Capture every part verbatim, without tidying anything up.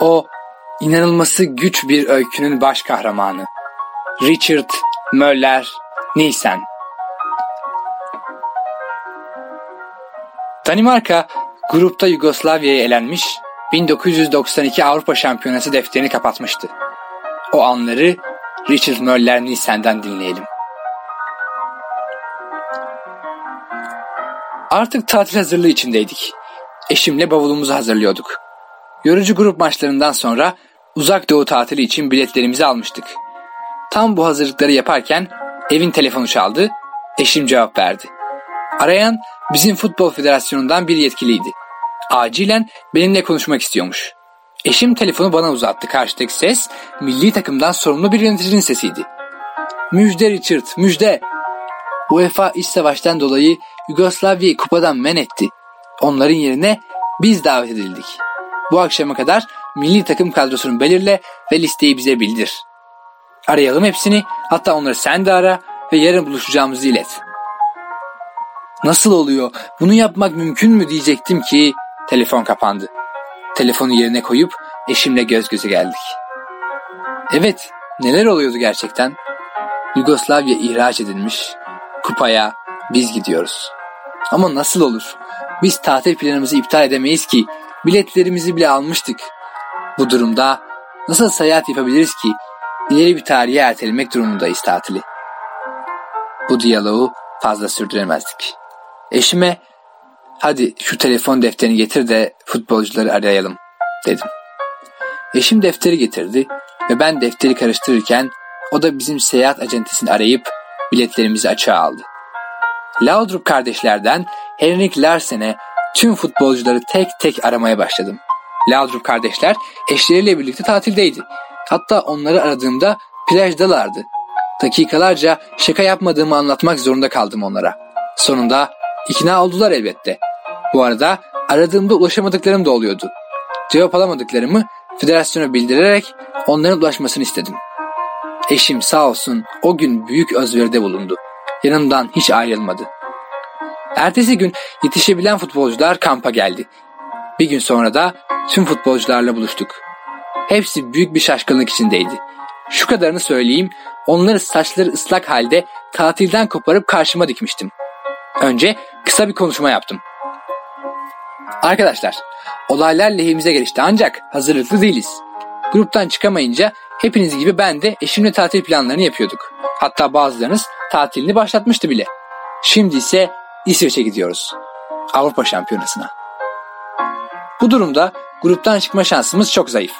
O inanılması güç bir öykünün baş kahramanı Richard Möller Nielsen. Danimarka grupta Yugoslavya'ya elenmiş, bin dokuz yüz doksan iki Avrupa Şampiyonası defterini kapatmıştı. O anları Richard Möller Nielsen'den dinleyelim. Artık tatil hazırlığı içindeydik. Eşimle bavulumuzu hazırlıyorduk. Yorucu grup maçlarından sonra uzak doğu tatili için biletlerimizi almıştık. Tam bu hazırlıkları yaparken evin telefonu çaldı, eşim cevap verdi. Arayan bizim futbol federasyonundan bir yetkiliydi. Acilen benimle konuşmak istiyormuş. Eşim telefonu bana uzattı. Karşıdaki ses milli takımdan sorumlu bir yöneticinin sesiydi. "Müjde Richard, müjde. UEFA iç savaştan dolayı Yugoslavya'yı kupadan men etti. Onların yerine biz davet edildik. Bu akşama kadar milli takım kadrosunu belirle ve listeyi bize bildir. Arayalım hepsini, hatta onları sen de ara ve yarın buluşacağımızı ilet." "Nasıl oluyor? Bunu yapmak mümkün mü?" diyecektim ki telefon kapandı. Telefonu yerine koyup eşimle göz göze geldik. Evet, neler oluyordu gerçekten? Yugoslavya ihraç edilmiş, kupaya biz gidiyoruz. Ama nasıl olur? Biz tatil planımızı iptal edemeyiz ki, biletlerimizi bile almıştık. Bu durumda nasıl seyahat yapabiliriz ki? İleri bir tarihe ertelemek durumundayız tatili. Bu diyaloğu fazla sürdüremezdik. Eşime, "Hadi şu telefon defterini getir de futbolcuları arayalım," dedim. Eşim defteri getirdi ve ben defteri karıştırırken o da bizim seyahat acentesini arayıp biletlerimizi açığa aldı. Laudrup kardeşlerden Henrik Larsen'e tüm futbolcuları tek tek aramaya başladım. Laudrup kardeşler eşleriyle birlikte tatildeydi. Hatta onları aradığımda plajdalardı. Dakikalarca şaka yapmadığımı anlatmak zorunda kaldım onlara. Sonunda ikna oldular elbette. Bu arada aradığımda ulaşamadıklarım da oluyordu. Cevap alamadıklarımı federasyona bildirerek onların ulaşmasını istedim. Eşim sağ olsun o gün büyük özveride bulundu. Yanımdan hiç ayrılmadı. Ertesi gün yetişebilen futbolcular kampa geldi. Bir gün sonra da tüm futbolcularla buluştuk. Hepsi büyük bir şaşkınlık içindeydi. Şu kadarını söyleyeyim, onları saçları ıslak halde tatilden koparıp karşıma dikmiştim. Önce kısa bir konuşma yaptım. "Arkadaşlar, olaylar lehimize gelişti ancak hazırlıklı değiliz. Gruptan çıkamayınca hepiniz gibi ben de eşimle tatil planlarını yapıyorduk. Hatta bazılarınız tatilini başlatmıştı bile. Şimdi ise İsveç'e gidiyoruz. Avrupa Şampiyonası'na. Bu durumda gruptan çıkma şansımız çok zayıf.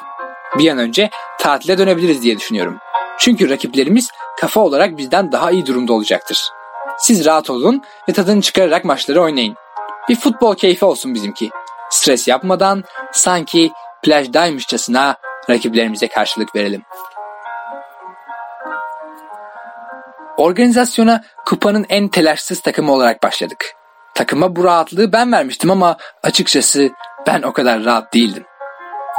Bir an önce tatile dönebiliriz diye düşünüyorum. Çünkü rakiplerimiz kafa olarak bizden daha iyi durumda olacaktır. Siz rahat olun ve tadını çıkararak maçları oynayın. Bir futbol keyfi olsun bizimki. Stres yapmadan, sanki plajdaymışçasına rakiplerimize karşılık verelim." Organizasyona kupanın en telaşsız takımı olarak başladık. Takıma bu rahatlığı ben vermiştim ama açıkçası ben o kadar rahat değildim.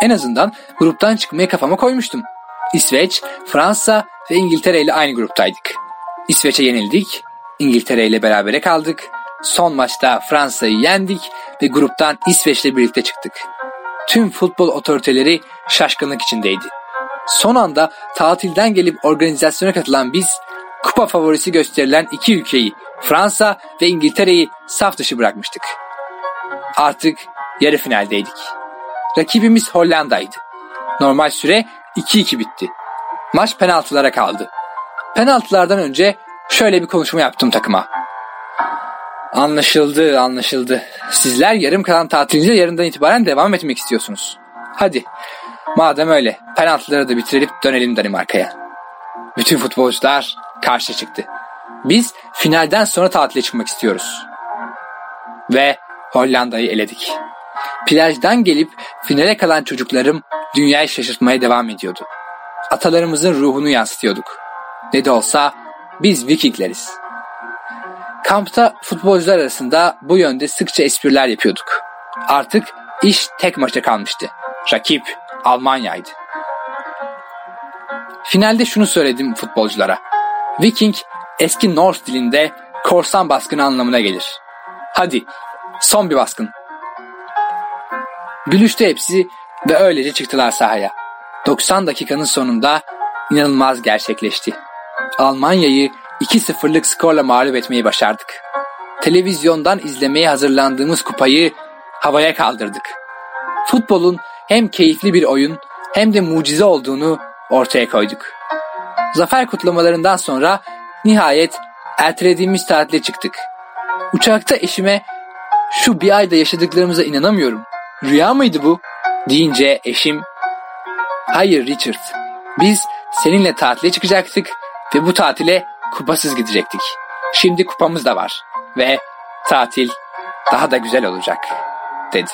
En azından gruptan çıkmayı kafama koymuştum. İsveç, Fransa ve İngiltere ile aynı gruptaydık. İsveç'e yenildik, İngiltere ile berabere kaldık, son maçta Fransa'yı yendik ve gruptan İsveç'le birlikte çıktık. Tüm futbol otoriteleri şaşkınlık içindeydi. Son anda tatilden gelip organizasyona katılan biz, kupa favorisi gösterilen iki ülkeyi, Fransa ve İngiltere'yi saf dışı bırakmıştık. Artık yarı finaldeydik. Rakibimiz Hollanda'ydı. Normal süre iki iki bitti. Maç penaltılara kaldı. Penaltılardan önce şöyle bir konuşma yaptım takıma. "Anlaşıldı, anlaşıldı. Sizler yarım kalan tatilinize yarından itibaren devam etmek istiyorsunuz. Hadi, madem öyle, penaltıları da bitirelim, dönelim Danimarka'ya." Bütün futbolcular karşı çıktı. "Biz finalden sonra tatile çıkmak istiyoruz." Ve Hollanda'yı eledik. Plajdan gelip finale kalan çocuklarım dünyayı şaşırtmaya devam ediyordu. Atalarımızın ruhunu yansıtıyorduk. Ne de olsa biz Vikingleriz. Kampta futbolcular arasında bu yönde sıkça espriler yapıyorduk. Artık iş tek maça kalmıştı. Rakip Almanya'ydı. Finalde şunu söyledim futbolculara. Viking eski Norse dilinde korsan baskını anlamına gelir. "Hadi son bir baskın." Gülüşte hepsi ve öylece çıktılar sahaya. doksan dakikanın sonunda inanılmaz gerçekleşti. Almanya'yı iki sıfırlık skorla mağlup etmeyi başardık. Televizyondan izlemeye hazırlandığımız kupayı havaya kaldırdık. Futbolun hem keyifli bir oyun hem de mucize olduğunu ortaya koyduk. Zafer kutlamalarından sonra nihayet ertelediğimiz tatile çıktık. Uçakta eşime "Şu bir ayda yaşadıklarımıza inanamıyorum. Rüya mıydı bu?" deyince eşim "Hayır Richard, biz seninle tatile çıkacaktık ve bu tatile kupasız gidecektik. Şimdi kupamız da var ve tatil daha da güzel olacak" dedi.